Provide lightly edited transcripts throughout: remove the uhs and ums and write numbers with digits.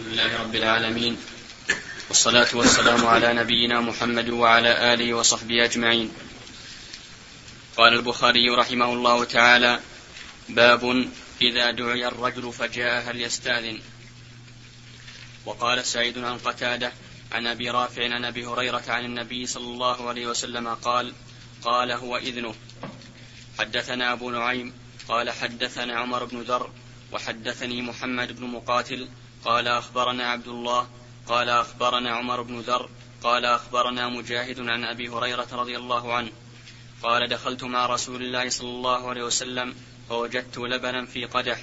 الحمد لله رب العالمين، والصلاة والسلام على نبينا محمد وعلى آله وصحبه أجمعين. قال البخاري رحمه الله تعالى: باب إذا دعي الرجل فجاء هل يستأذن. وقال سعيد عن قتادة عن أبي رافع عن أبي هريرة عن النبي صلى الله عليه وسلم قال: قال هو إذنه. حدثنا أبو نعيم قال حدثنا عمر بن ذر وحدثني محمد بن مقاتل قال أخبرنا عبد الله قال أخبرنا عمر بن ذر قال أخبرنا مجاهد عن أبي هريرة رضي الله عنه قال: دخلت مع رسول الله صلى الله عليه وسلم فوجدت لبنا في قدح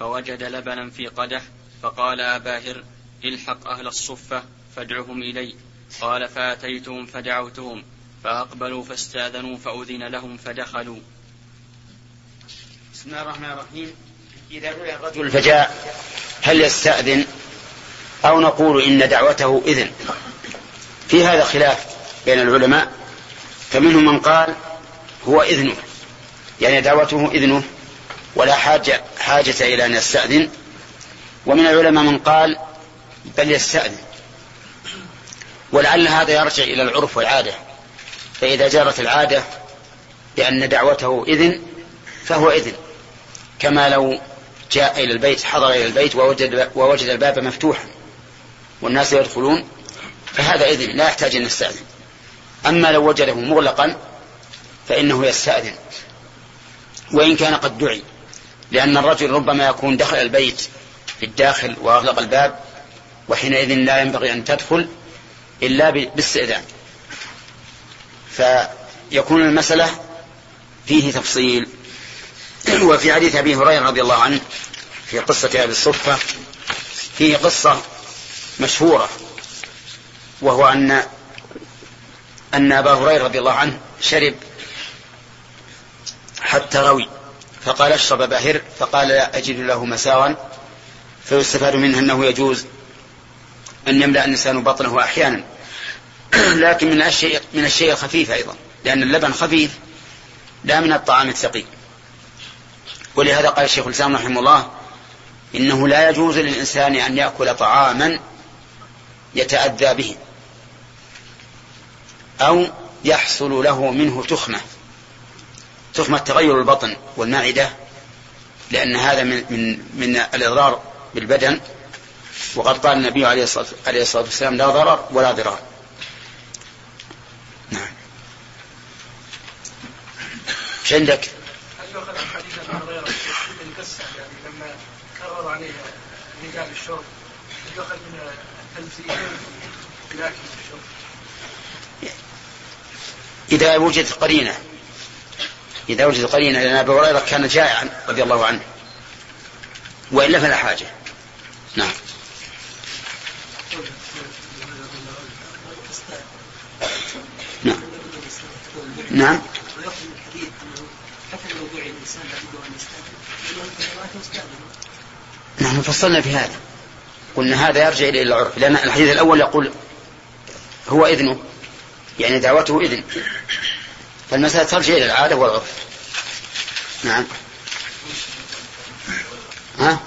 فوجد لبنا في قدح، فقال: أباهر الحق أهل الصفة فادعهم إلي. قال: فأتيتهم فدعوتهم فأقبلوا فاستأذنوا فأذن لهم فدخلوا. بسم الله الرحمن الرحيم. إذا دعي الرجل فجاء هل يستأذن، أو نقول إن دعوته إذن؟ في هذا خلاف بين العلماء، فمنهم من قال هو إذنه، يعني دعوته إذنه ولا حاجة إلى أن يستأذن. ومن العلماء من قال بل يستأذن، ولعل هذا يرجع إلى العرف والعادة، فإذا جرت العادة بأن دعوته إذن فهو إذن، كما لو جاء إلى البيت، حضر إلى البيت ووجد الباب مفتوحا والناس يدخلون، فهذا إذن لا يحتاج أن يستأذن. أما لو وجده مغلقا فإنه يستأذن وإن كان قد دعي، لأن الرجل ربما يكون دخل البيت في الداخل وأغلق الباب، وحينئذ لا ينبغي أن تدخل إلا بالاستئذان، فيكون المسألة فيه تفصيل. وفي حديث أبي هريرة رضي الله عنه في قصة أبي الصفة فيه قصة مشهورة، وهو أن أبا هريرة رضي الله عنه شرب حتى روي، فقال: اشرب باهر، فقال: لا أجد له مساوا. فيستفاد منه أنه يجوز أن يملأ الإنسان بطنه أحيانا، لكن من الشيء الخفيف أيضا، لأن اللبن خفيف لا من الطعام الثقيل. ولهذا قال الشيخ الإسلام رحمه الله: إنه لا يجوز للإنسان أن يأكل طعاما يتأذى به أو يحصل له منه تخمة تغير البطن والمعدة، لأن هذا من الإضرار بالبدن، وقد قال النبي عليه الصلاة والسلام: لا ضرر ولا ضرار. نعم. مش عندك؟ هل يؤخذ الحديث عن غيره القصة، يعني لما كرر عليها رجال الشرب، هل يؤخذ من التنزيل بلاكي الشرب؟ إذا وجدت قرينة، لأن أبو هريرة كان جائعا رضي الله عنه، وإلا فلا حاجة. نعم. نعم. نحن فصلنا في هذا، قلنا هذا يرجع إلى العرف، لأن الحديث الأول يقول هو إذنه، يعني دعوته إذن، فالمسألة ترجع إلى العادة والعرف. نعم. ها؟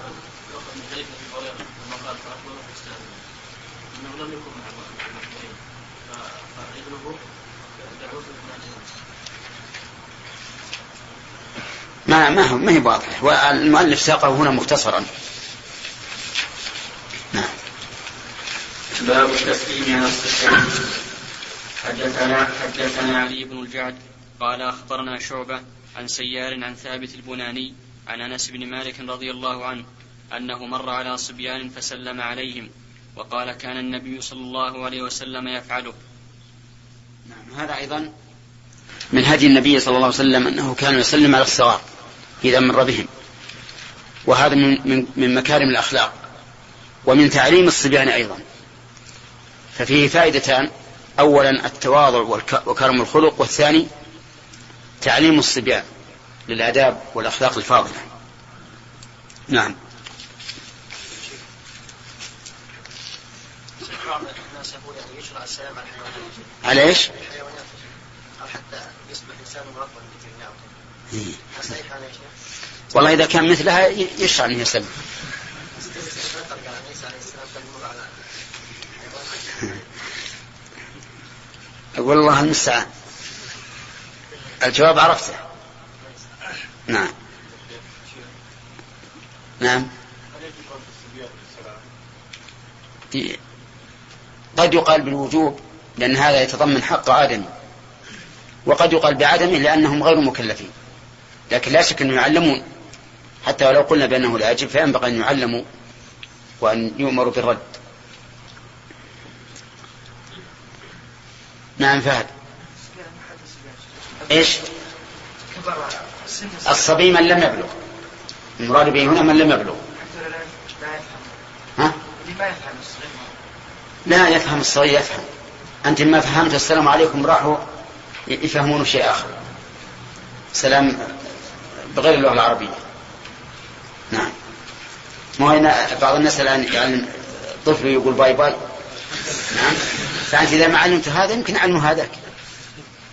ما هي واضحة، والمؤلف ساقه هنا مختصرا. نعم. باب التسليم على الصحيحين. حدثنا علي بن الجعد قال أخبرنا شعبة عن سيار عن ثابت البناني عن أنس بن مالك رضي الله عنه أنه مر على صبيان فسلم عليهم وقال: كان النبي صلى الله عليه وسلم يفعله. نعم. هذا أيضا من هدي النبي صلى الله عليه وسلم، أنه كان يسلم على الصغار إذا مر بهم، وهذا من مكارم الأخلاق ومن تعليم الصبيان أيضا. ففيه فائدتان: أولا التواضع وكرم الخلق، والثاني تعليم الصبيان للآداب والأخلاق الفاضلة. نعم. على إيش؟ والله إذا كان مثلها يشرع أن يسلم، أقول الله المستعان. الجواب عرفته. نعم نعم. قد يقال بالوجوب لأن هذا يتضمن حق آدم، وقد يقال بعدمه لأنهم غير مكلفين، لكن لا شك أنهم يعلمون، حتى ولو قلنا بأنه لا يجب فينبغي أن يعلموا وأن يؤمروا بالرد. نعم فهد. إيش الصبي من لم يبلغ، المراد به هنا من لم يبلغ. ها؟ لا يفهم الصغير يفهم. أنت ما فهمت السلام عليكم راحوا يفهمون شيء آخر، سلام بغير اللغة العربية. نعم. ما هنا بعض الناس الآن يعلم طفل يقول باي باي. نعم. فأنت إذا ما علمت هذا يمكن علمه هذاك.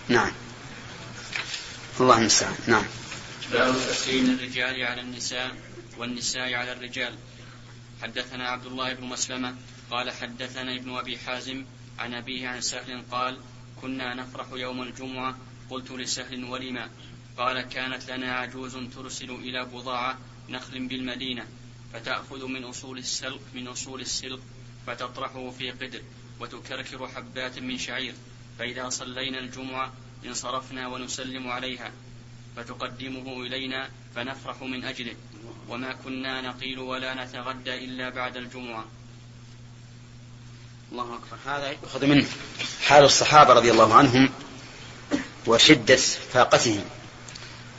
نعم. الله المستعان. نعم. باب تأثير الرجال على النساء والنساء على الرجال. حدثنا عبد الله بن مسلمة قال حدثنا ابن أبي حازم عن أبيه عن سهل قال كنا نفرح يوم الجمعة، قلت لسهل ولما؟ قال كانت لنا عجوز ترسل إلى بضاعة نخل بالمدينة فتأخذ من أصول السلق فتطرحه في قدر وتكركر حبات من شعير، فإذا صلينا الجمعة انصرفنا ونسلم عليها فتقدمه إلينا فنفرح من أجله، وما كنا نقيل ولا نتغدى إلا بعد الجمعة. الله أكبر. هذا يأخذ منه حال الصحابة رضي الله عنهم وشدة فاقتهم،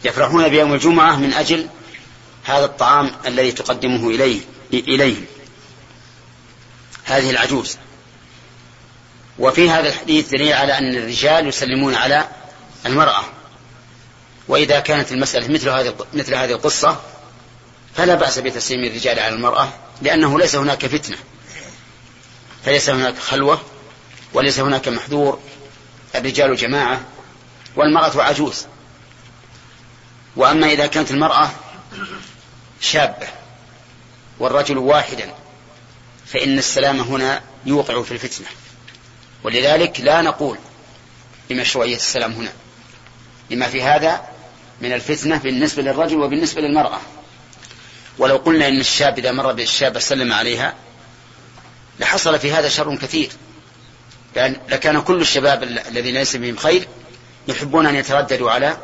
يفرحون بيوم الجمعة من أجل هذا الطعام الذي تقدمه إليهم هذه العجوز. وفي هذا الحديث دليل على أن الرجال يسلمون على المرأة، وإذا كانت المسألة مثل هذه القصة فلا بأس بتسليم الرجال على المرأة، لأنه ليس هناك فتنة، فليس هناك خلوة وليس هناك محذور، الرجال جماعة والمرأة عجوز. وأما إذا كانت المرأة شابة والرجل واحدا فإن السلام هنا يوقع في الفتنة، ولذلك لا نقول بمشروعية السلام هنا لما في هذا من الفتنة بالنسبة للرجل وبالنسبة للمرأة. ولو قلنا إن الشاب إذا مر بالشابة سلم عليها لحصل في هذا شر كثير، لكان كل الشباب الذين ليس بهم خير يحبون أن يترددوا على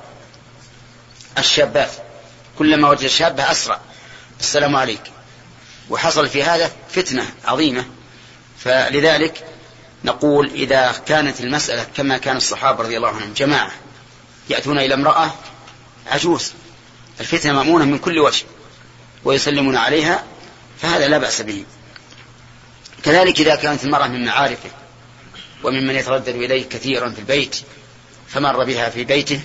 الشابات، كلما وجد شابة أسرع السلام عليك، وحصل في هذا فتنة عظيمة. فلذلك نقول إذا كانت المسألة كما كان الصحابة رضي الله عنهم جماعة يأتون إلى امرأة عجوز الفتنة مأمونة من كل وجه ويسلمون عليها، فهذا لا بأس به. كذلك إذا كانت المرأة من معارفه وممن يتردد إليه كثيرا في البيت فمر بها في بيته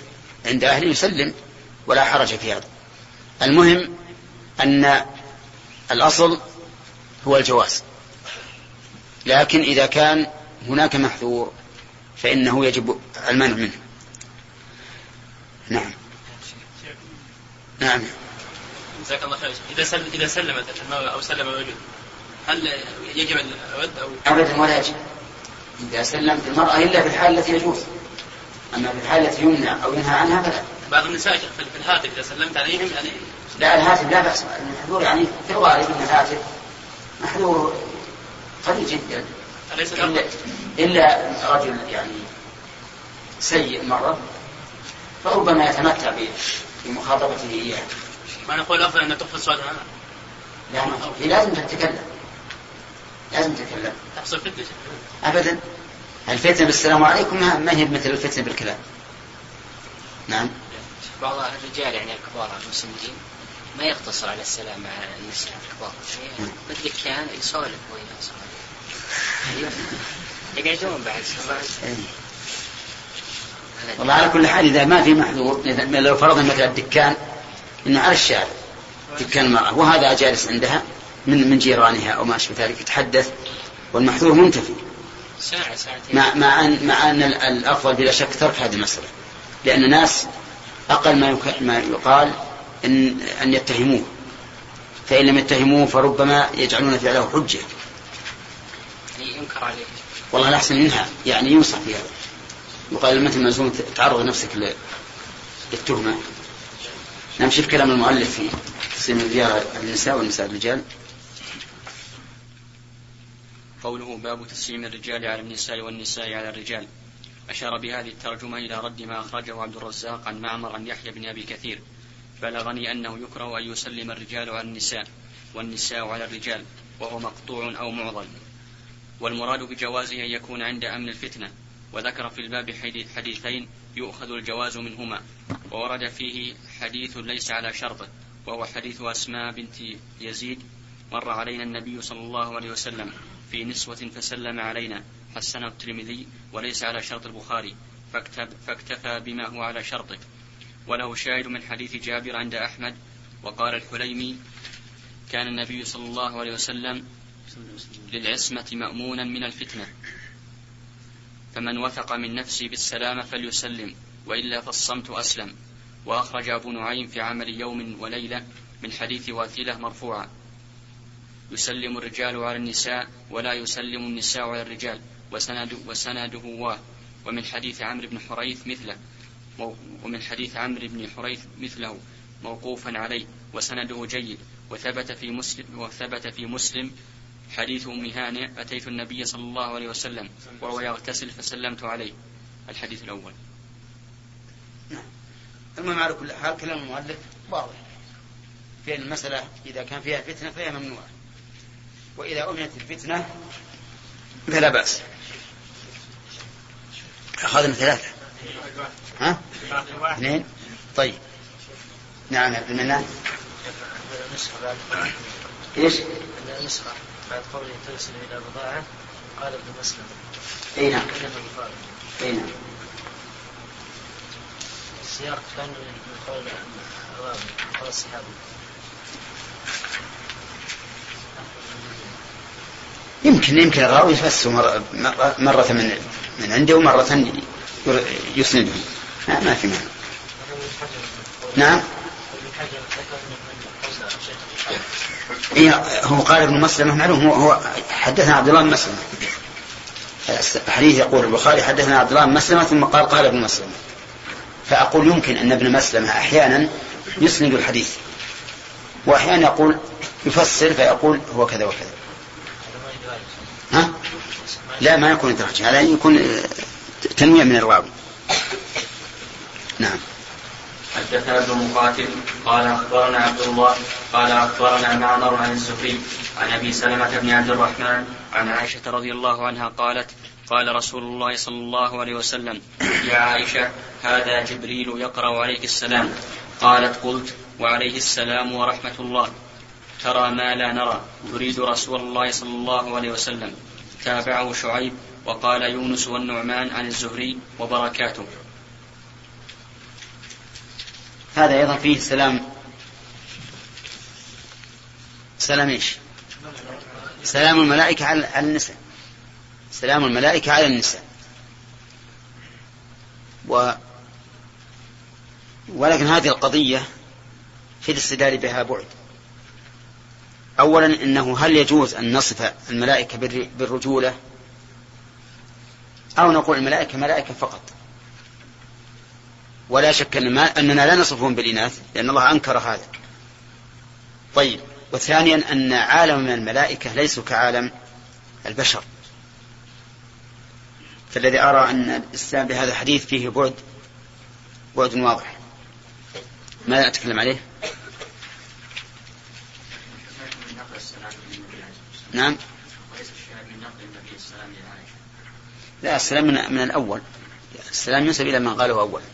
عند أهله يسلم ولا حرج في هذا. المهم أن الأصل هو الجواز، لكن إذا كان هناك محذور فإنه يجب المنع منه. نعم نعم. جزاك الله خير. إذا سلمت المرأة أو سلم الرجل هل يجب الرد أو لا يجب؟ إذا سلمت المرأة إلا في الحال التي يجوز، أما في الحال التي يمنع أو ينهى عنها فلا. بعض النساء في الهاتف إذا سلمت عليهم لا الهاتف لا بأس، المحذور يعني تروى عليه من الهاتف محذور قليل جدا، إلا رجل يعني سيء مرة فربما يتمتع بمخاطبته إياه. ما نقول أفضل أن تخفي الصوت عنها؟ لا، لازم تتكلم، لازم تتكلم. تحصل فتنة أبدا. الفتنة بالسلام عليكم ما هي مثل الفتنة بالكلام. نعم. بعض الرجال يعني الكبار المسلمين ما يقتصر على السلام مع النساء الكبار، مثل كان يسولف ويناصح يقعدون بعد والله. على كل حال إذا ما في محذور، لو فرضنا مثل الدكان إنه على الشارع تتكلم معه وهذا جالس عندها من جيرانها أو ما شابه ذلك يتحدث والمحذور منتفي ساعة ساعتين، مع أن الأفضل بلا شك ترك هذه المسألة، لأن الناس أقل ما يقال أن يتهموه، فإن لم يتهموه فربما يجعلون فعله حجة. ينكر عليه والله أحسن منها، يعني ينصح في هذا، يقال مثل مزوم تعرض نفسك للتهمة. نمشي في كلام المؤلف في سن النساء والنساء الرجال. قوله باب تسليم الرجال على النساء والنساء على الرجال، أشار بهذه الترجمة إلى رد ما أخرجه عبد الرزاق عن معمر عن يحيى بن أبي كثير، بلغني أنه يكره أن يسلم الرجال على النساء والنساء على الرجال، وهو مقطوع أو معضل، والمراد بجوازه أن يكون عند أمن الفتنة. وذكر في الباب حديثين يؤخذ الجواز منهما، وورد فيه حديث ليس على شرطه، وهو حديث أسماء بنت يزيد: مر علينا النبي صلى الله عليه وسلم في نسوة فسلم علينا، حسنه الترمذي وليس على شرط البخاري، فاكتفى بما هو على شرطه. وله شاهد من حديث جابر عند أحمد، وقال الحليمي: كان النبي صلى الله عليه وسلم للعصمة مأمونا من الفتنة، فمن وثق من نفسه بالسلامة فليسلم، وإلا فالصمت أسلم. وأخرج أبو نعيم في عمل يوم وليلة من حديث واثلة مرفوعة: يسلم الرجال على النساء ولا يسلم النساء على الرجال، وسنده ومن حديث عمرو بن حريث مثله، موقوفا عليه وسنده جيد. وثبت في مسلم حديث أم هانئ: أتيت النبي صلى الله عليه وسلم وهو يغتسل فسلمت عليه، الحديث الأول. المهم على كل حال كلام المؤلف واضح في المسألة، إذا كان فيها فتنة فهي ممنوعة، وإذا أمنت الفتنة فلا بأس. أخذنا ثلاثة، ها؟ اثنين. طيب نعم عبد المنان. إيش؟ النسخة بعد قوله ترسل إلى بضاعة، قال ابن مسلم. أي نعم. أي نعم. السياق كان من قول الراوي، قال الصحابي. يمكن الراوي يفسر مرة من عنده ومرة يسنده، ما في معنى. نعم. هو قال ابن مسلمة، معلوم هو حدثنا عبد الله بن مسلمة، الحديث يقول البخاري حدثنا عبد الله بن مسلمة ثم قال ابن مسلمة، فأقول يمكن أن ابن مسلمة أحيانا يسند الحديث، وأحيانا يقول يفسر فيقول هو كذا وكذا. ها؟ لا ما يكون ترجيح، على أن يكون تنويع من الراوي. نعم. حدثنا ابن مقاتل قال أخبرنا عبد الله قال أخبرنا معمر عن الزهري عن أبي سلمة بن عبد الرحمن عن عائشة رضي الله عنها قالت: قال رسول الله صلى الله عليه وسلم: يا عائشة، هذا جبريل يقرأ عليك السلام. قالت: قلت: وعليه السلام ورحمة الله. ترى ما لا نرى، يريد رسول الله صلى الله عليه وسلم. تابعه شعيب وقال يونس والنعمان عن الزهري: وبركاته. هذا أيضا فيه سلام الملائكة على النساء، سلام الملائكة على النساء، ولكن هذه القضية في الاستدلال بها بعد. أولا، إنه هل يجوز أن نصف الملائكة بالرجولة، أو نقول الملائكة ملائكة فقط؟ ولا شك أننا لا نصفهم بالإناث، لأن الله أنكر هذا. طيب، وثانيا أن عالم من الملائكة ليس كعالم البشر، فالذي أرى أن الإسلام بهذا الحديث فيه بعد واضح. ماذا أتكلم عليه؟ نعم. لا، السلام من الأول، السلام ينسب إلى من قاله أولا.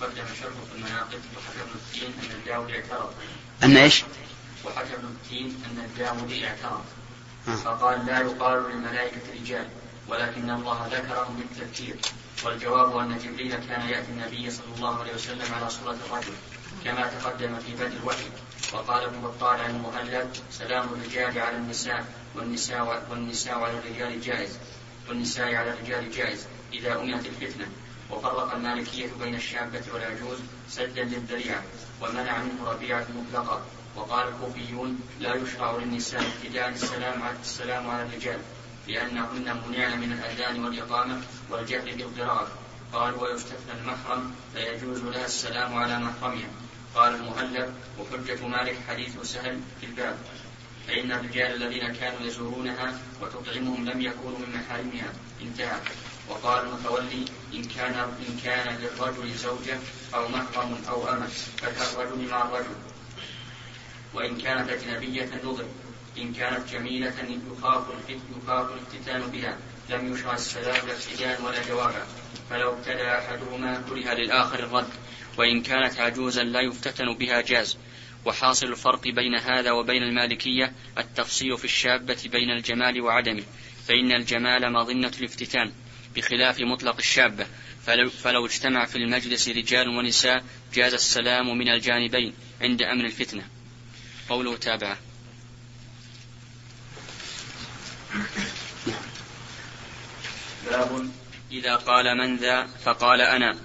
تقدم شرحه في المناقب وحكى ابن الدين أن الداودي اعترض. أن إيش؟ وحكى ابن الدين أن الداودي اعترض، فقال: لا يقال للملائكة رجال، ولكن الله ذكرهم بالتذكير، والجواب أن جبريل كان يأتي النبي صلى الله عليه وسلم على صورة الرجل كما تقدم في بدء الوحي. وقال ابن بطال عن المهلب: سلام الرجال على النساء والنساء على الرجال جائز، والنساء على الرجال جائز إذا أمنت الفتنة. وفرق المالكية بين الشابة والعجوز سدا للذريعة، ومنع منه ربيعة مطلقة، وقال الكوفيون لا يشرع للنساء ابتداء السلام على الرجال لأنهن منعن من الأذان والإقامة والجهل بالقراءة. قال ويستثنى المحرم فيجوز لها السلام على محرمها. قال المؤلف وحجة مالك حديث سهل في الباب فإن الرجال الذين كانوا يزورونها وتطعمهم لم يكونوا من محارمها انتهى. وقال المتولي إن كان للرجل زوجة أو محرم أو أمس فكالرجل مع الرجل، وإن كانت أجنبية نظر، إن كانت جميلة يخاف الافتتان بها لم يشرع السلام لا ابتداء ولا جوابا، فلو ابتدأ أحدهما كره للآخر الرد، وإن كانت عجوزا لا يفتتن بها جاز. وحاصل الفرق بين هذا وبين المالكية التفصيل في الشابة بين الجمال وعدمه، فإن الجمال مظنة الافتتان بخلاف مطلق الشابة، فلو اجتمع في المجلس رجال ونساء جاز السلام من الجانبين عند أمن الفتنة. قوله تابعه. باب إذا قال من ذا فقال أنا.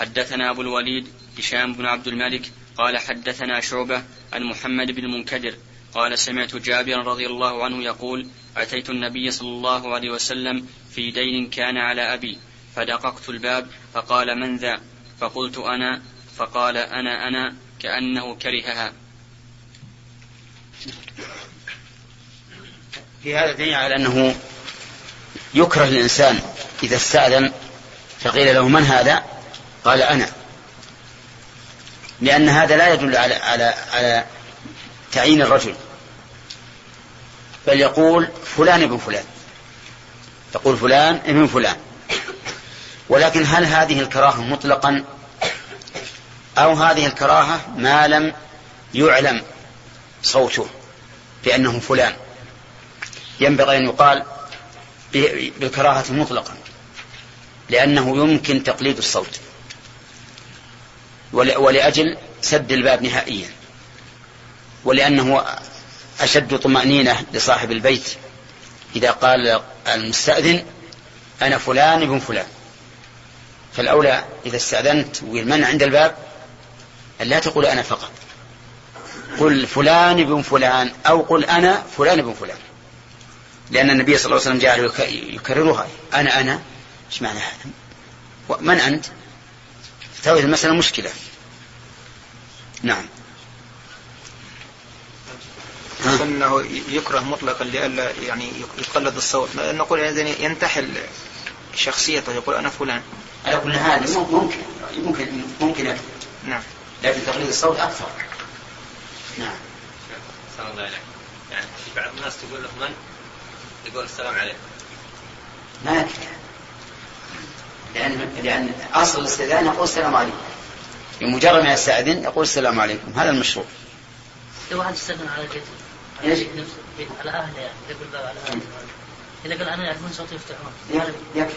حدثنا أبو الوليد هشام بن عبد الملك قال حدثنا شعبة عن محمد بن المنكدر قال سمعت جابر رضي الله عنه يقول أتيت النبي صلى الله عليه وسلم في دين كان على أبي فدققت الباب فقال من ذا فقلت أنا فقال أنا كأنه كرهها. في هذا دليل على أنه يكره الإنسان إذا استأذن فقيل له من هذا قال أنا، لأن هذا لا يدل على تعيين الرجل، بل يقول فلان ابن فلان، تقول فلان ابن فلان. ولكن هل هذه الكراهة مطلقا أو هذه الكراهة ما لم يعلم صوته بأنه فلان؟ ينبغي أن يقال بالكراهة مطلقا لأنه يمكن تقليد الصوت ولأجل سد الباب نهائيا، ولأنه أشد طمأنينة لصاحب البيت إذا قال المستأذن أنا فلان ابن فلان. فالأولى إذا استأذنت والمن عند الباب لا تقول أنا فقط، قل فلان ابن فلان أو قل أنا فلان ابن فلان، لأن النبي صلى الله عليه وسلم جعل يكررها أنا إيش معنى هذا ومن أنت؟ تتوجد المسألة مشكلة. نعم. أنه يكره مطلقا لألا يعني يقلد الصوت، نقول يعني ينتحل شخصيته يقول أنا فلان. أنا أقول هذا ممكن أكثر. نعم. لكن تقليد الصوت أكثر. نعم. سلام الله عليك. يعني بعض الناس تقول له من يقول السلام عليك. ما يكفي. لأن أصل الاستئذان يقول السلام عليكم، بمجرد ما يستأذن يقول السلام عليكم، هذا المشروع. لو واحد يستأذن على البيت على أهله يعني يقول باب على أهله، إذا قال أنا يعرفون صوتي يفتحون يكفي،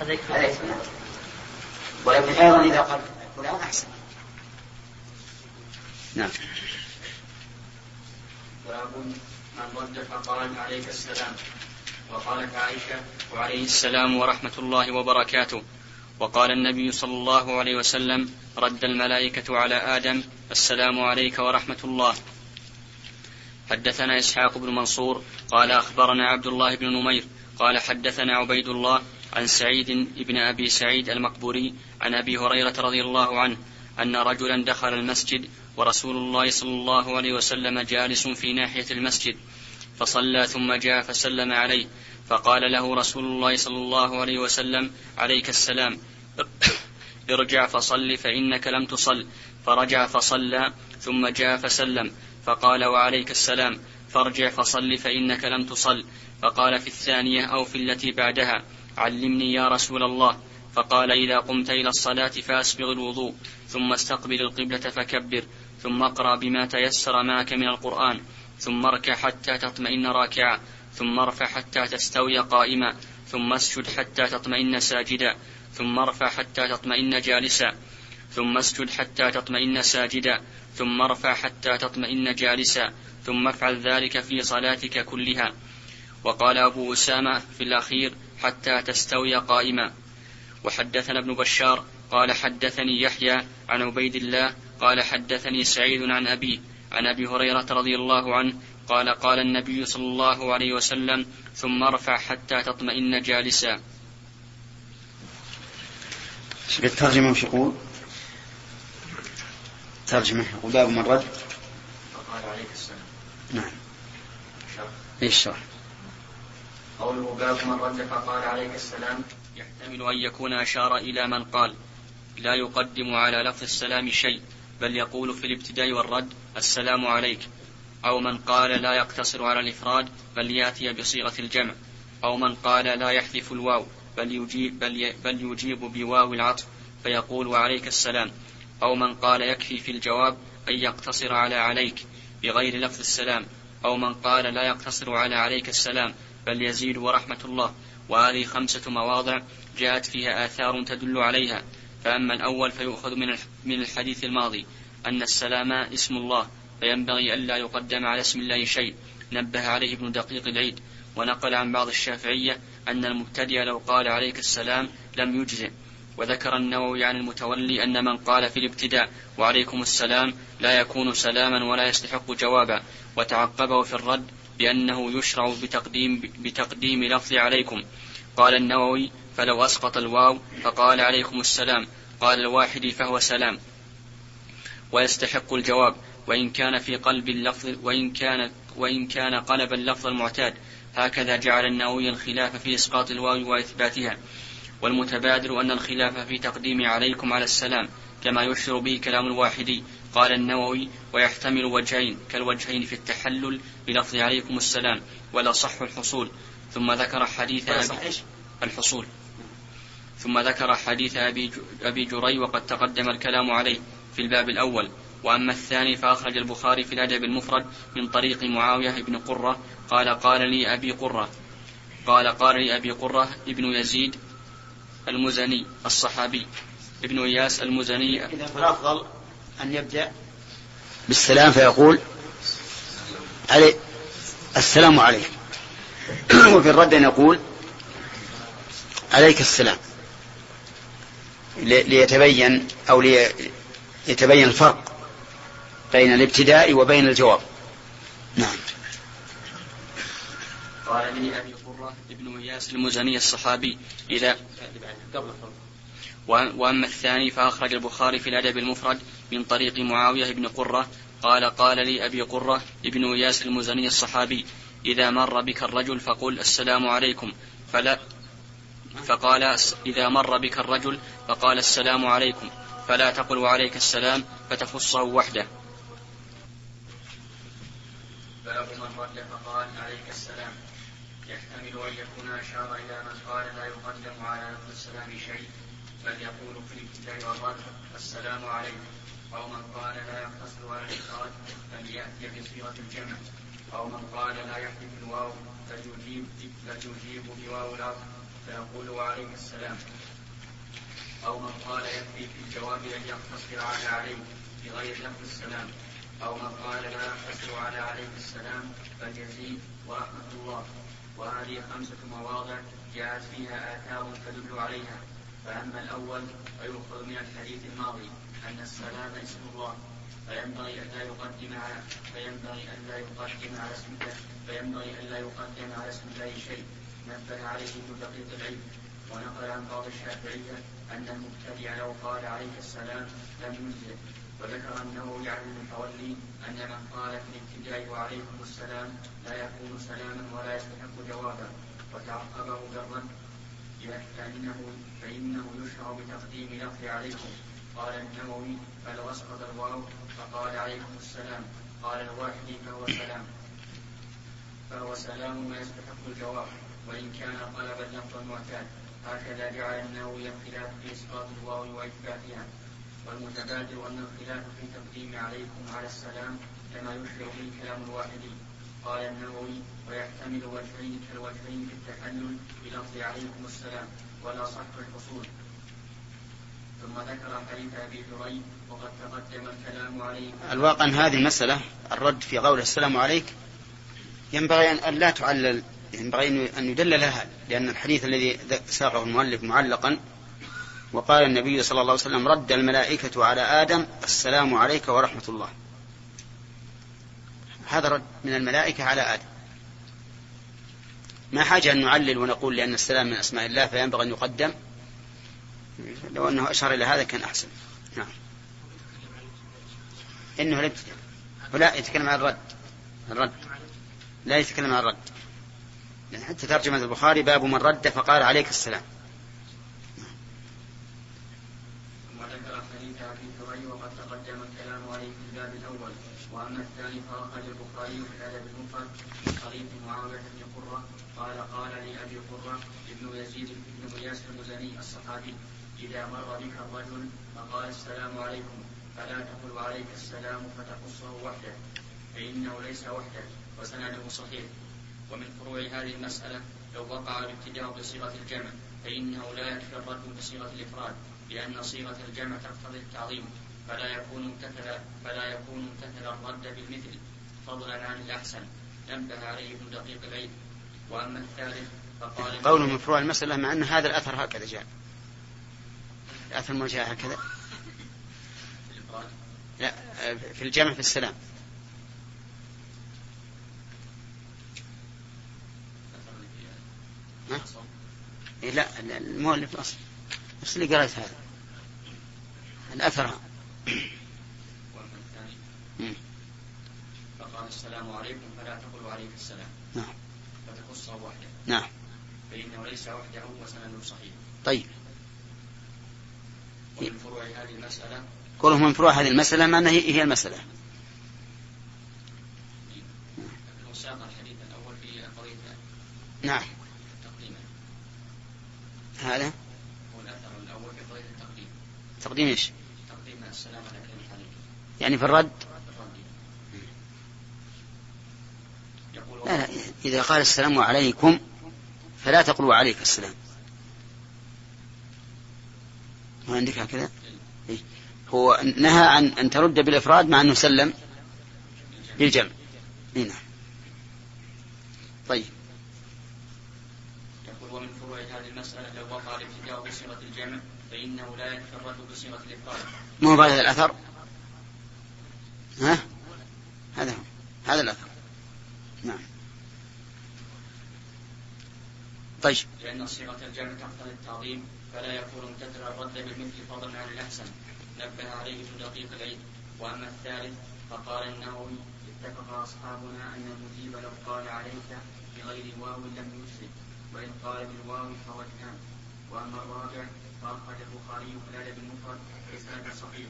هذا يكفي. ولكن أيضا إذا قال فلان أحسن. نعم. وأبون من رد فقال عليك السلام. وقالت عائشة وعليه السلام ورحمة الله وبركاته. وقال النبي صلى الله عليه وسلم رد الملائكة على آدم السلام عليك ورحمة الله. حدثنا إسحاق بن منصور قال أخبرنا عبد الله بن نمير قال حدثنا عبيد الله عن سعيد بن أبي سعيد المقبولي عن أبي هريرة رضي الله عنه أن رجلا دخل المسجد ورسول الله صلى الله عليه وسلم جالس في ناحية المسجد فصلى ثم جاء فسلم عليه فقال له رسول الله صلى الله عليه وسلم عليك السلام ارجع فصل فإنك لم تصل، فرجع فصلى ثم جاء فسلم فقال وعليك السلام فارجع فصل فإنك لم تصل، فقال في الثانية أو في التي بعدها علمني يا رسول الله، فقال إذا قمت إلى الصلاة فأسبغ الوضوء ثم استقبل القبلة فكبر ثم اقرأ بما تيسر معك من القرآن ثم اركع حتى تطمئن راكعا ثم ارفع حتى تستوي قائما ثم اسجد حتى تطمئن ساجدا ثم ارفع حتى تطمئن جالسا ثم اسجد حتى تطمئن ساجدا ثم ارفع حتى تطمئن جالسا ثم افعل ذلك في صلاتك كلها. وقال أبو أسامة في الأخير حتى تستوي قائما. وحدثنا ابن بشار قال حدثني يحيى عن عبيد الله قال حدثني سعيد عن أبيه عن أبي هريرة رضي الله عنه قال قال النبي صلى الله عليه وسلم ثم ارفع حتى تطمئن جالسا. الترجمة مش يقول ترجمة وباب من رد قال عليك السلام. نعم شرح. ايش شرح قوله باب من رد فقال عليك السلام يحتمل أن يكون أشار إلى من قال لا يقدم على لفظ السلام شيء بل يقول في الابتداء والرد السلام عليك، أو من قال لا يقتصر على الإفراد بل يأتي بصيغة الجمع، أو من قال لا يحذف الواو بل يجيب بواو العطف فيقول وعليك السلام، أو من قال يكفي في الجواب أن يقتصر على عليك بغير لفظ السلام، أو من قال لا يقتصر على عليك السلام بل يزيد ورحمة الله. وهذه 5 مواضع جاءت فيها آثار تدل عليها. فأما الأول فيؤخذ من الحديث الماضي أن السلام اسم الله فينبغي ألا يقدم على اسم الله شيء، نبه عليه ابن دقيق العيد، ونقل عن بعض الشافعية أن المبتدئ لو قال عليك السلام لم يجزئ. وذكر النووي عن المتولي أن من قال في الابتداء وعليكم السلام لا يكون سلاما ولا يستحق جوابا، وتعقبه في الرد بأنه يشرع بتقديم لفظ عليكم. قال النووي فلو أسقط الواو فقال عليكم السلام قال الواحد فهو سلام ويستحق الجواب، وإن كان في قلب اللفظ وإن كان قلب اللفظ المعتاد. هكذا جعل النووي الخلاف في إسقاط الواو وإثباتها. والمتبادر أن الخلاف في تقديم عليكم على السلام كما يشير به كلام الواحدي. قال النووي ويحتمل وجهين كالوجهين في التحلل بلفظ عليكم السلام ولا صح الحصول. ثم ذكر حديث الحصول ثم ذكر حديث أبي جري وقد تقدم الكلام عليه في الباب الأول. وأما الثاني فأخرج البخاري في الأدب المفرد من طريق معاوية بن قرة قال قال لي أبي قرة ابن يزيد المزني الصحابي ابن ياس المزني. إذا فالأفضل أن يبدأ بالسلام فيقول علي السلام عليك، وفي الرد أن يقول عليك السلام ليتبين الفرق بين الابتداء وبين الجواب. نعم. قال لي أبي قرة ابن ياس المزني الصحابي إذا وأما الثاني فأخرج البخاري في الأدب المفرد من طريق معاوية بن قرة قال قال لي أبي قرة ابن ياس المزني الصحابي إذا مر بك الرجل فقل السلام عليكم فقال السلام عليكم فلا تقل وعليك السلام فتفصه وحده. باب من رد فقال عليك السلام يحتمل أن يكون أشار إلى من قال لا يقدم على لفظ السلام شيء بل يقول في الابتداء والرد السلام عليكم، أو من قال لا يقتصر على الإفراد فليأتي بصيغة الجمع، أو من قال لا يحذف الواو فليجيب بواو العطف فيقول وعليك السلام، أو من قال يكفي في الجواب أن يقتصر على عليك بغير لفظ السلام، أو من قال لا يقتصر على عليك السلام فليزيد ورحمة الله. وهذه 5 مواضع جاءت فيها آثار تدل عليها. فأما الأول فيؤخذ من الحديث الماضي أن السلام اسم الله فينبغي ألا يقدم على اسم الله شيء نبه عليه ابن دقيق العيد، ونقل عن بعض الشافعية أن المبتدع لو قال عليك السلام لم يجزئ. وذكر النووي عن المتولي أن من قال في الابتداء وعليكم السلام لا يكون سلاما ولا يستحق جوابا، وتعقبه بالرد فإنه يشرع بتقديم لفظ عليكم. قال النووي فلو أسقط الواو فقال عليكم السلام قال الواحد فهو سلام ويستحق الجواب، وإن كان قلب اللفظ المعتاد. هكذا جعل النووي الخلاف في إسقاط الواو وإثباتها. والمتبادر أن الخلاف في تقديم عليكم على السلام كما يشرع به كلام الواحد. قال النووي ويحتمل وجهين كالوجهين في التحلل بلفظ عليكم السلام ولا صح الحصول. ثم ذكر حديث أبي هريرة وقد تقدم الكلام عليه. الواقع أن هذه المسألة الرد في قوله السلام عليك ينبغي أن لا تعلل، ينبغي أن يدل لها، لأن الحديث الذي ساقه المؤلف معلقا وقال النبي صلى الله عليه وسلم رد الملائكة على آدم السلام عليك ورحمة الله، حضرت من الملائكة على آدم. ما حاجة أن نعلل ونقول لأن السلام من أسماء الله فينبغي أن يقدم، لو أنه أشار إلى هذا كان أحسن. نعم، إنه لا يتكلم، ولا يتكلم عن الرد لا يتكلم عن الرد، لأن حتى ترجمة البخاري باب من رد فقال عليك السلام. وأما الثاني فأخرج البخاري في الأدب المفرد حديث معاوية بن قرة قال قال لي أبي قرة ابن يزيد ابن ياس المزني الصحابي إذا مر بك الرجل فقال السلام عليكم فلا تقل عليك السلام فتقصه وحده فإنه ليس وحده وسنده صحيح. ومن فروع هذه المسألة لو وقع الابتداء بصيغة الجمع فإنه لا يكفي الرد بصيغة الإفراد لأن صيغة الجمع تقتضي التعظيم فلا يكون امتثل الرد بالمثل فضلا عن الأحسن. نبه عليه ابن دقيق العيد. وأما الثالث فقال قوله من فروع المسألة، مع أن هذا الأثر هكذا جاء، الأثر ما جاء هكذا لا في الجمع في السلام. لا المؤلف أصل اللي قرأت هذا الأثر هذا. فقال السلام عليكم فلا تقل عليك السلام. نعم. فتقصه وحده. نعم. فإنه ليس وحده وسنده صحيح. طيب. ومن فروع هذه المسألة. قوله من فروع هذه المسألة ما هي المسألة؟ لو ساق الحديث الأول في قضية. نعم. تقديما. هذا. هو الأثر الأول في قضية التقديم. تقديم إيش؟ يعني في الرد لا إذا قال السلام عليكم فلا تقلوا عليك السلام، ما عندك هكذا؟ هو نهى عن أن ترد بالإفراد مع أنه سلم بالجمع. هنا طيب. يقول ومن فروع هذه المسألة لو وقع الابتداء بصيغة الجمع فإنه لا يكفي الرد بصيغة الإفراد. ما هو هذا الأثر؟ ها هذا الأثر. نعم. طيب. لأن صيغة الجمع تقتضي التعظيم فلا يكون امتثل الرد بالمثل فضلا عن الأحسن. نبه عليه ابن دقيق العيد. وأما الثالث فقال النووي اتفق أصحابنا أن المجيب لو قال عليك بغير واو لم يشرك وإن قال بالواو فوجهان. وأما الراجع فأخرج البخاري في الأدب المفرد إسناد صحيح.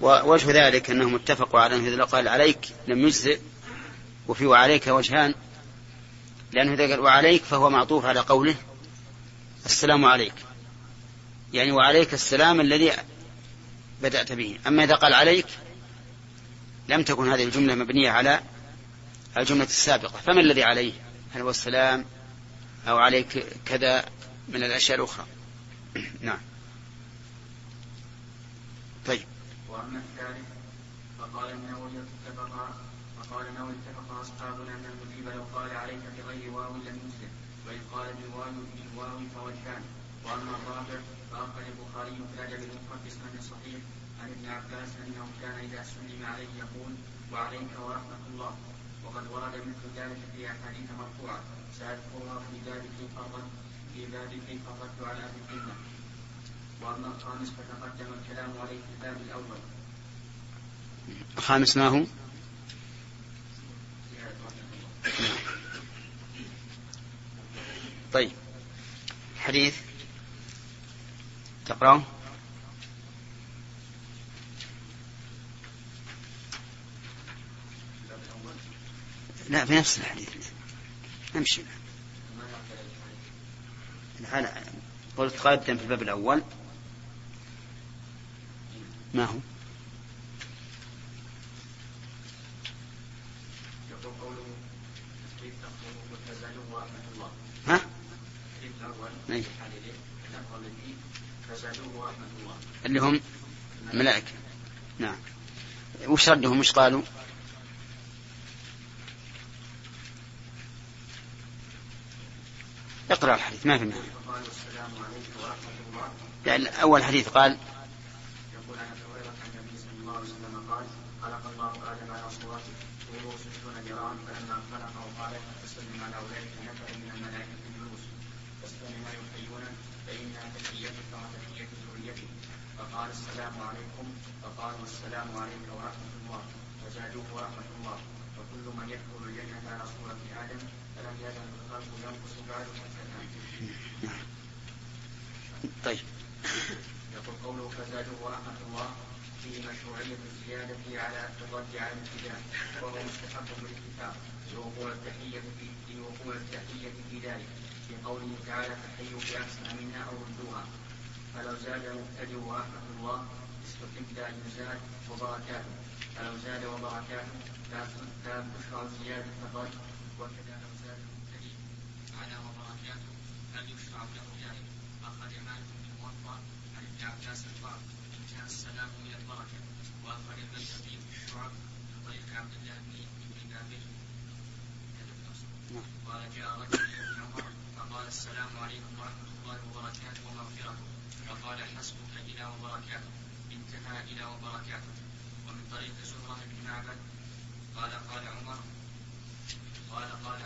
ووجه ذلك أنهم اتفقوا على أنه إذا قال عليك لم يجزئ، وفي وعليك وجهان، لأنه إذا قال وعليك فهو معطوف على قوله السلام عليك، يعني وعليك السلام الذي بدأت به. أما إذا قال عليك لم تكن هذه الجملة مبنية على الجملة السابقة، فما الذي عليه؟ هل هو السلام أو عليك كذا من الأشياء الأخرى؟ نعم. طيب. وأما الثالث فقال النووي اتفق أصحابنا أن المجيب لو قال عليك بغير واو لم يسلم وإن قال بالواو فوجهان. وأما الرابع فأخرج البخاري في الأدب المفرد بإسناد صحيح عن ابن عباس أنه كان إذا سلم عليه يقول وعليك ورحمة الله. وقد ورد مثل ذلك في أحاديث مرفوعة سأذكرها في باب كيف فردت على أهل الجنة. وأما الخامس فتقدم الكلام عليه في الباب الأول. الخامس ما هو؟ طيب. حديث تقرأه. لا في نفس الحديث نمشي الآن. قلت قدم في الباب الأول. ما هو؟ يقول قوله في التقوى والتزلل ورحمة الله. ها؟ في الأول نعم. تزلل ورحمة الله اللي هم الملائكة. نعم. وش ردهم؟ وش قالوا؟ اقرأ الحديث ما في معنى. قالوا السلام عليكم ورحمة الله. لأن أول حديث قال. يقول عن أبي هريرة عن النبي صلى الله عليه وسلم قال وهو ستون ذراعا فلما انطلق وقال فسلم على اولئك نفر من الملائكه من الرسل فسلموا يحيونك فانها تحيتك وتحيه ذريتك فقال السلام عليكم فقالوا السلام عليك ورحمه الله وزادوه ورحمه الله وكل من يدخل الجنه على صوره ادم فلم يزل الخلق ينقص بعد حتى الان. طيب يقول قوله فزادوه ورحمه الله في مشروعية الزيادة على الترد على الابتداء وهو مستحب بالاتفاق لوقوع التحية في ذلك لقوله تعالى فحيوا بأحسن منها أو ردوها فلو زاد مبتدئ ورحمة الله استحب أن يزاد وبركاته فلو زاد وبركاته لا تشرع زيادة الرد وكذا لو زاد مبتدئ على وبركاته لم يشرع له ذلك أخذ مالك بن موطأ عن ابن عباس الفاضل السلام من البركة وأخرج المذهبي في الشعب من طريق عبد الله بن نمير وجاء رجل من عمر فقال السلام عليكم ورحمة الله وبركاته ومغفرته فقال حسبك إلى وبركاته انتهى إلى وبركاته ومن طريق زهرة بن معبد قال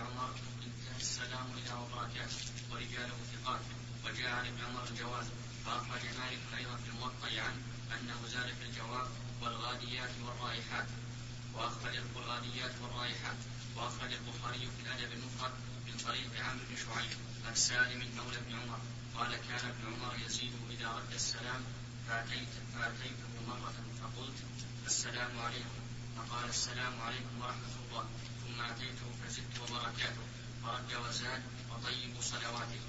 عمر انتهى السلام إلى وبركاته ورجاله ثقات وجاء عن ابن عمر الجواز فأخرج مالك أيضا في الموطأ عنه أنه زاد في الجواب والغاديات والرائحات وأخرج البخاري في الأدب المفرد من طريق عمرو بن شعيب عن سالم مولى بن عمر قال كان ابن عمر يزيد إذا رد السلام فأتيته مرة فقلت السلام عليكم فقال السلام عليكم ورحمة الله ثم أتيته فزدت وبركاته فرد وزاد وطيب صلواته.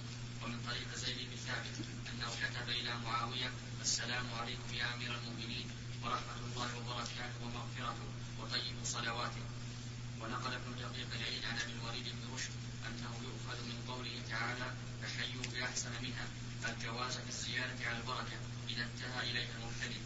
ومن طريق زيد بن ثابت أنه كتب إلى معاوية السلام عليكم يا أمير المؤمنين ورحمة الله وبركاته ومغفرته وطيب صلواته. ونقل ابن دقيق العيد عن ابن الوليد بن رشد أنه يؤخذ من قوله تعالى فحيوا بأحسن منها الجواز في الزيادة على البركة إذا انتهى إليها المبتدئ.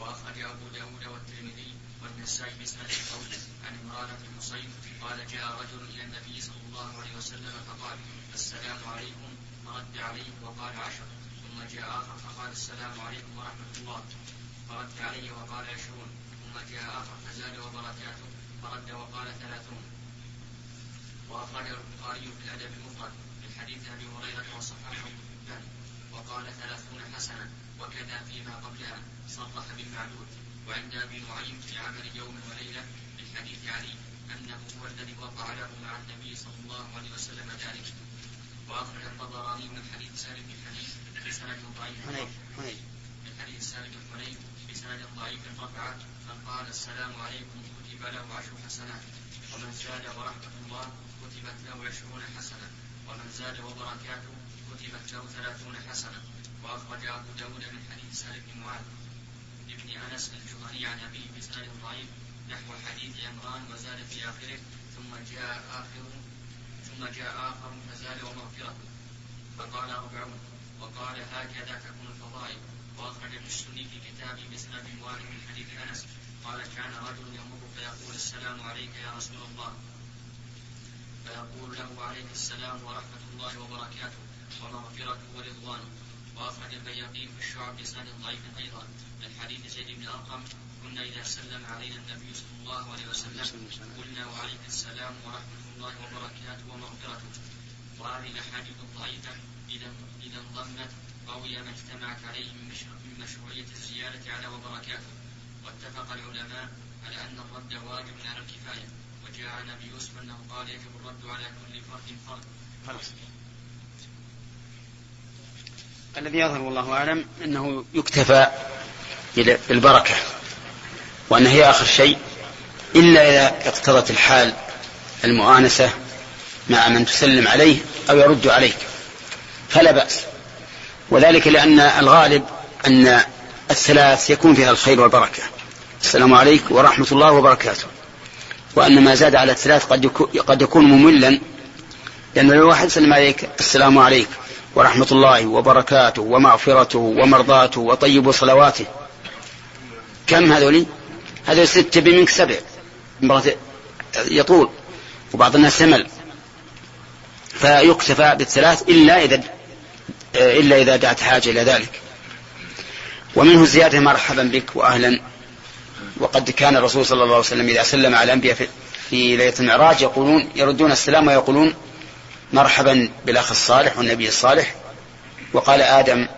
وأخرج أبو داود والترمذي والنسائي بسند قوله عن امرأة المصيب قال جاء رجل إلى النبي صلى الله عليه وسلم فقال السلام عليكم فرد عليه وقال عشر ثم جاء آخر فقال السلام عليكم ورحمة الله فرد عليه وقال 20 ثم جاء آخر فزاد وبركاته فرد وقال 30. وأخرج البخاري في الأدب المفرد من حديث أبي هريرة وصححه الألباني وقال 30 حسنا وكذا فيما قبلها صرح بالمعدود. وعند أبي نعيم في عمل يوم وليلة من حديث علي أنه هو الذي وقع له مع النبي صلى الله عليه وسلم ذلك. وأخرج الطبراني من حديث سالم الحديث بسند ضعيف رفعه فقال السلام عليكم كتب له 10 حسنات ومن زاد ورحمة الله كتبت له 20 حسنة ومن زاد وبركاته كتبت له 30 حسنة. وأخرج أبو داود من حديث سهل بن معاذ ابن أنس الجهني عن أبيه بسند ضعيف نحو حديث عمران وزاد في آخره ثم جاء آخر فزاد ومغفرة فقال 40 وقال هكذا تكون الفضائل. واخرج ابن السني في كتابه بسند موالي من حديث انس قال كان رجل يمر فيقول السلام عليك يا رسول الله فيقول له عليك السلام ورحمه الله وبركاته ومغفرته ورضوانه. واخرج البيهقي في الشعب بسند ضعيف ايضا من حديث زيد بن ارقم كنا اذا سلم علينا النبي صلى الله عليه وسلم قلنا وعليك السلام ورحمه الله وبركاته ومغفرته. وهذه الاحاديث الضعيفه إذا انضمت قوي ما اجتمعت عليه من مشروعية الزيادة على وبركاته. واتفق العلماء على أن الرد واجب على الكفاية. وجاء عن أبي يوسف أنه قال يجب الرد على كل فرد. الذي يظهر والله أعلم أنه يكتفى بالبركة وأن هي آخر شيء إلا إذا اقتضت الحال المؤانسة مع من تسلم عليه أو يرد عليك فلا بأس، وذلك لأن الغالب أن الثلاث يكون فيها الخير والبركة السلام عليكم ورحمة الله وبركاته، وأن ما زاد على الثلاث قد يكون مملا، لأن الواحد سلم عليك السلام عليكم ورحمة الله وبركاته ومغفرته ومرضاته وطيب صلواته كم هذول 6 بمنك 7 يطول وبعض الناس يمل، فيكتفى بالثلاث إلا إذا دعت حاجة إلى ذلك. ومنه الزيادة مرحبا بك وأهلا، وقد كان الرسول صلى الله عليه وسلم إذا سلم على الأنبياء في ليلة المعراج يقولون يردون السلام ويقولون مرحبا بالأخ الصالح والنبي الصالح، وقال آدم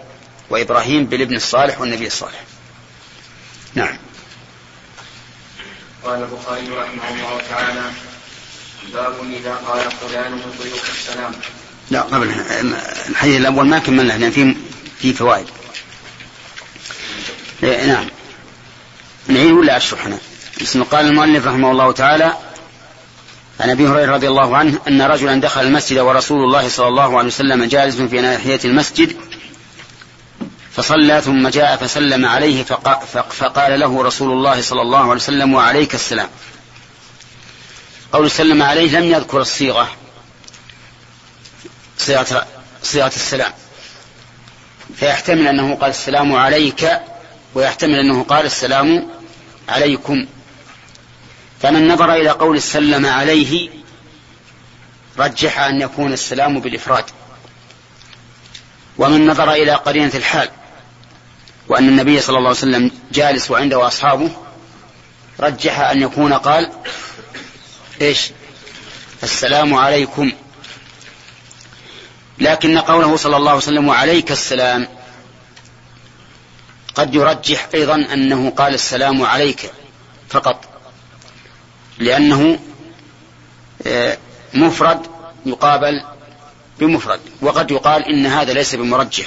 وإبراهيم بالابن الصالح والنبي الصالح. نعم. قال البخاري رحمه الله تعالى: باب إذا قال فلان يطيق السلام. لا، قبل الحديث الأول ما كملنا، لأن فيه فوائد. نعم، نعيد ولا أشرح هنا؟ بسم. قال المؤلف رحمه الله تعالى: عن أبي هريرة رضي الله عنه أن رجلا دخل المسجد ورسول الله صلى الله عليه وسلم جالس في ناحية المسجد، فصلى ثم جاء فسلم عليه، فقال له رسول الله صلى الله عليه وسلم: وعليك السلام. قول سلم عليه لم يذكر الصيغة، صيغة السلام، فيحتمل أنه قال السلام عليك، ويحتمل أنه قال السلام عليكم. فمن نظر إلى قول سلم عليه رجح أن يكون السلام بالإفراد، ومن نظر إلى قرينة الحال وأن النبي صلى الله عليه وسلم جالس وعنده أصحابه رجح أن يكون قال إيش؟ السلام عليكم. لكن قوله صلى الله عليه وسلم: وعليك السلام، قد يرجح أيضا أنه قال السلام عليك فقط، لأنه مفرد يقابل بمفرد، وقد يقال إن هذا ليس بمرجح،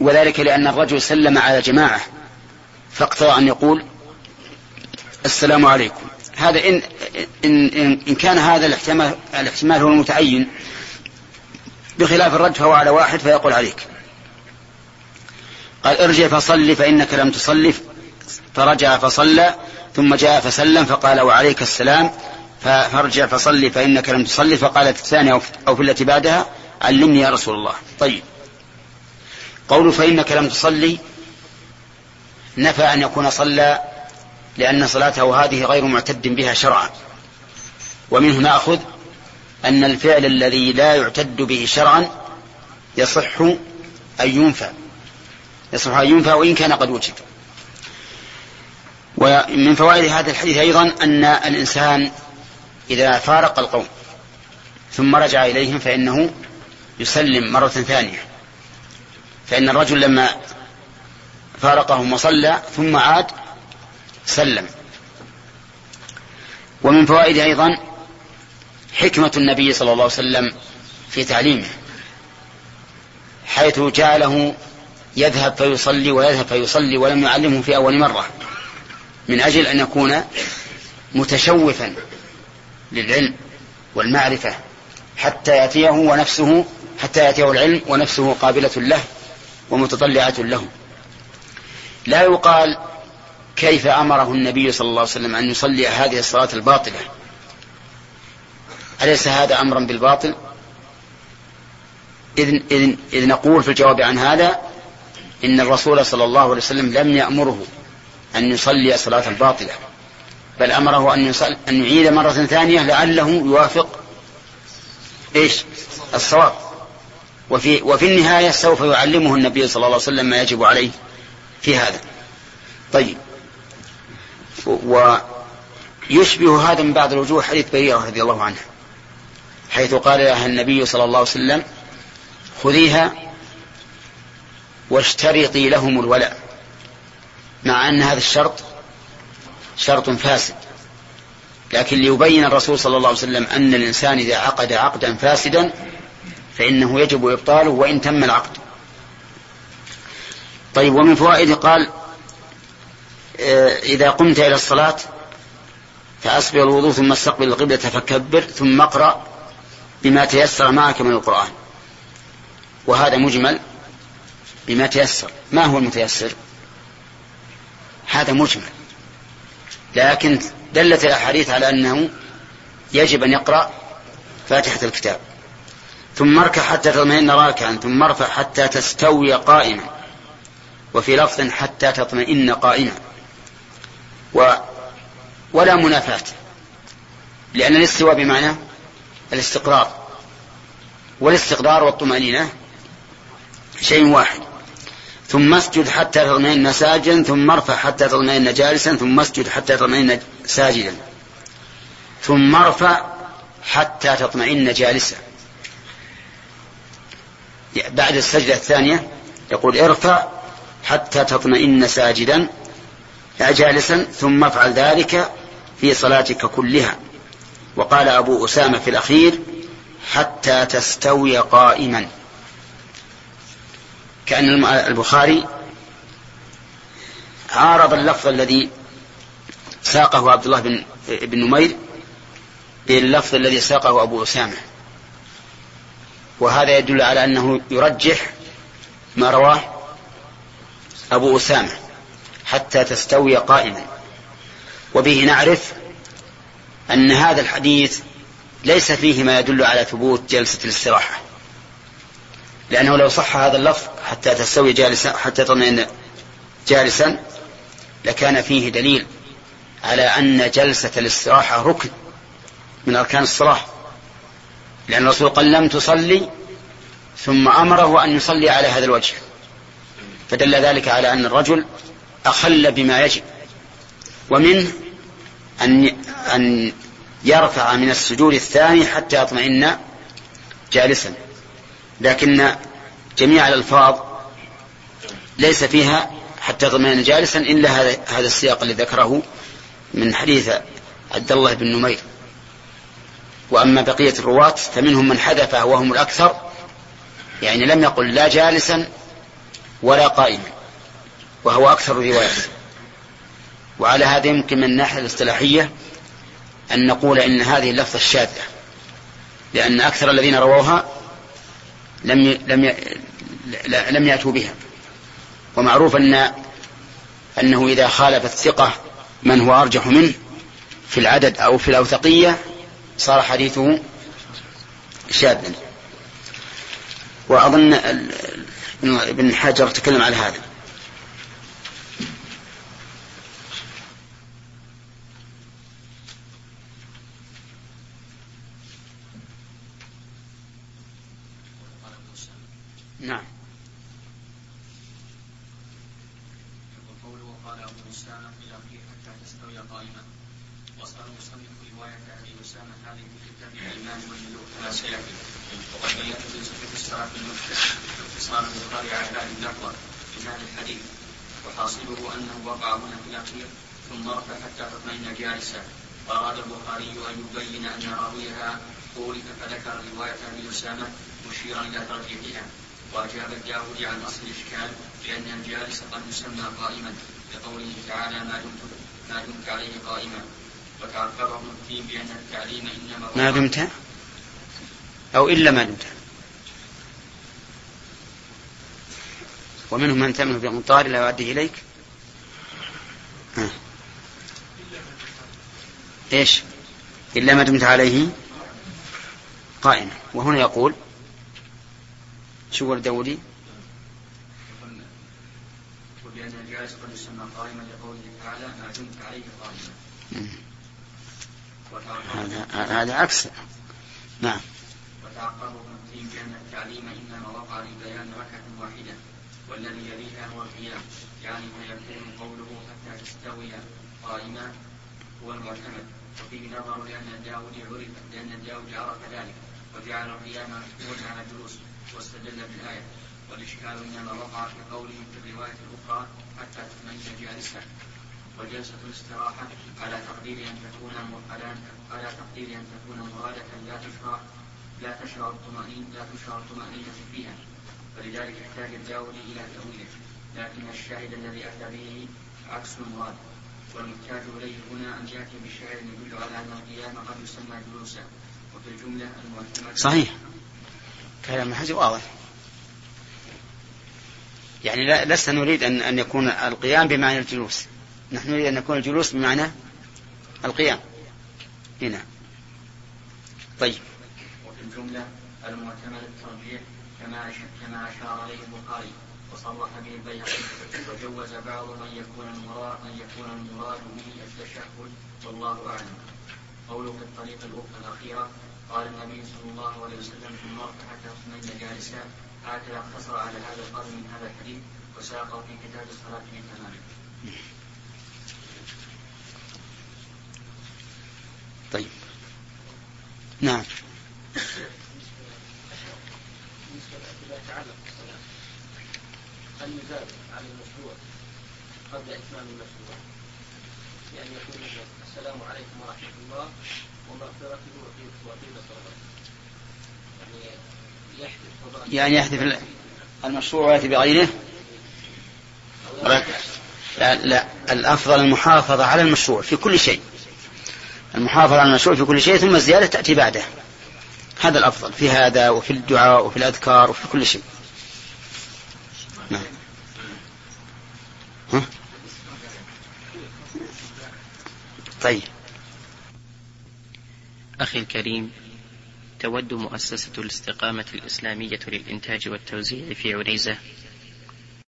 وذلك لأن الرجل سلم على جماعة فاقتضى أن يقول السلام عليكم. هذا إن كان هذا الاحتمال هو المتعين، بخلاف الرد فهو على واحد فيقول عليك. قال: ارجع فصل فإنك لم تصل. فرجع فصلى ثم جاء فسلم فقال: وعليك السلام. فارجع فصل فإنك لم تصل. فقالت الثانية أو في التي بعدها: علمني يا رسول الله. طيب، قول فإنك لم تصلي نفى أن يكون صلى، لأن صلاته هذه غير معتد بها شرعا، ومنه نأخذ أن الفعل الذي لا يعتد به شرعا يصح أن ينفى وإن كان قد وجد. ومن فوائد هذا الحديث أيضا أن الإنسان إذا فارق القوم ثم رجع إليهم فإنه يسلم مرة ثانية، فإن الرجل لما فارقهم وصلى ثم عاد سلم. ومن فوائد أيضا حكمة النبي صلى الله عليه وسلم في تعليمه، حيث جعله يذهب فيصلي ويذهب فيصلي، ولم يعلمه في أول مرة، من أجل أن يكون متشوفا للعلم والمعرفة حتى يأتيه العلم ونفسه قابلة له ومتطلعة له. لا يقال كيف أمره النبي صلى الله عليه وسلم أن يصلي هذه الصلاة الباطلة، أليس هذا أمرا بالباطل؟ إذ نقول في الجواب عن هذا: إن الرسول صلى الله عليه وسلم لم يأمره أن يصلي الصلاة الباطلة، بل أمره أن يعيد مرة ثانية لعله يوافق إيش؟ الصواب. وفي النهاية سوف يعلمه النبي صلى الله عليه وسلم ما يجب عليه في هذا. طيب، ويشبه هذا من بعض الوجوه حديث بريرة رضي الله عنها، حيث قال لها النبي صلى الله عليه وسلم: خذيها واشترطي لهم الولاء، مع أن هذا الشرط شرط فاسد، لكن ليبين الرسول صلى الله عليه وسلم أن الإنسان إذا عقد عقدا فاسدا فإنه يجب إبطاله وإن تم العقد. طيب، ومن فوائد قال: إذا قمت إلى الصلاة فأسبغ الوضوء ثم استقبل القبلة فكبر ثم اقرأ بما تيسر معك من القرآن. وهذا مجمل بما تيسر. ما هو المتيسر؟ هذا مجمل، لكن دلت الأحاديث على أنه يجب أن يقرأ فاتحة الكتاب، ثم اركع حتى تطمئن راكعا، ثم ارفع حتى تستوي قائما، وفي لفظ حتى تطمئن قائما. ولا منافاة، لأن الاستواء بمعنى الاستقرار، والاستقرار والطمأنينة شيء واحد. ثم اسجد حتى تطمئن ساجدا، ثم ارفع حتى تطمئن جالسا، ثم اسجد حتى تطمئن ساجدا ثم ارفع حتى تطمئن جالسا. بعد السجدة الثانية يقول ارفع حتى تطمئن ساجدا جالسا ثم افعل ذلك في صلاتك كلها. وقال أبو أسامة في الأخير حتى تستوي قائما. كأن البخاري عارض اللفظ الذي ساقه عبد الله بن نمير باللفظ الذي ساقه أبو أسامة، وهذا يدل على أنه يرجح ما رواه أبو أسامة حتى تستوي قائما. وبه نعرف أن هذا الحديث ليس فيه ما يدل على ثبوت جلسة الاستراحة، لأنه لو صح هذا اللفظ حتى تستوي جالسا حتى تطمئن جالسا لكان فيه دليل على أن جلسة الاستراحة ركن من أركان الصلاة، لأن الرسول قال لم تصلي ثم أمره أن يصلي على هذا الوجه، فدل ذلك على أن الرجل أخل بما يجب. ومنه أن يرفع من السجود الثاني حتى يطمئن جالسا. لكن جميع الألفاظ ليس فيها حتى يطمئن جالسا إلا هذا السياق الذي ذكره من حديث عبد الله بن نمير. وأما بقية الرواة فمنهم من حذفه وهم الأكثر، يعني لم يقل لا جالسا ولا قائما، وهو أكثر الروايات. وعلى هذا يمكن من الناحية الاصطلاحية أن نقول إن هذه اللفظة الشاذة، لأن أكثر الذين رووها لم يأتوا بها. ومعروف أنه إذا خالف الثقة من هو أرجح منه في العدد أو في الأوثقية صار حديثه شاذا. وأظن ابن حجر تكلم على هذا. نعم. وقوله قال أبو أسامة إلى آخره حتى تستوي قائما. وصار المصنف رواية أبي أسامة هذه في كتاب الإيمان والنذور على سلفه، وقد بينت جلسة الاستراحة المفتح اختصار البخاري على هذه اللفظة في هذا الحديث، وحاصله أنه وقع هنا في الأخير ثم رفع حتى تطمئن جالسا. وأراد البخاري أن يبين أن راويها خولف فذكر رواية أبي أسامة مشيرا إلى ترجيحها. وأجاب الداود عن أصل الإشكال بأن الجالس قد يسمى قائما لقوله تعالى ما دمت عليه قائما. وتعقبه المفتي بأن التعليم إنما ما دمت أو إلا ما دمت. ومنهم من تأمنه بقنطار لا يعده إليك. إيش إلا ما دمت عليه قائما. وهنا يقول شو الدولي وبأن الجالس قد يسمى قائما لقوله تعالى ما دمت عليه قائما. هذا عكس. نعم. وتعقبه المفتي بأن التعليم إنما وقع لبيان ركعة واحدة والذي يليها هو القيام، يعني ما يكون قوله حتى تستوي قائما هو المعتمد. وفيه نظر لأن داود عرف ذلك وجعل القيام مشهورا على الجلوس واستدل بالآية. والإشكال إنما وقع في قولهم في الرواية الأخرى حتى تطمئن جالسا. وجلسة الاستراحة على تقدير أن تكون مرادة لا تشعر طمأنينة فيها، ولذلك احتاج الداولي إلى تأويله، لكن الشاهد الذي أتى به عكس المراد. والمحتاج إليه هنا أن يأتي بالشاهد يدل على أن القيام قد يسمى جلوسا. وفي الجملة المعتمدة صحيح كلام حاجة واضح، يعني لسنا نريد أن يكون القيام بمعنى الجلوس، نحن نريد أن يكون الجلوس بمعنى القيام هنا. طيب. وفي الجملة المعتمدة الترجيح كما أشار عليه البخاري وصرح به البيهقي، وجوز بعض من يكون المراد به التشهد والله أعلم. قوله في الطريق الأخيرة قال النبي صلى الله عليه وسلم في المرأة حتى تطمئن جالسا، هكذا اقتصر على هذا القدر من هذا الحديث وساقه في كتاب الصلاة من تمامه. طيب نعم. المزاد على المشروع قبل إتمام المشروع يعني يقول السلام عليكم ورحمة الله ومغفرته وطيب الصلاة يعني يحذف المشروع يأتي بعينه. لا الأفضل المحافظة على المشروع في كل شيء، المحافظة على المشروع في كل شيء ثم الزيادة تأتي بعده، هذا الأفضل في هذا وفي الدعاء وفي الأذكار وفي كل شيء. نعم. ها؟ طيب أخي الكريم، تود مؤسسة الاستقامة الإسلامية للإنتاج والتوزيع في عريزة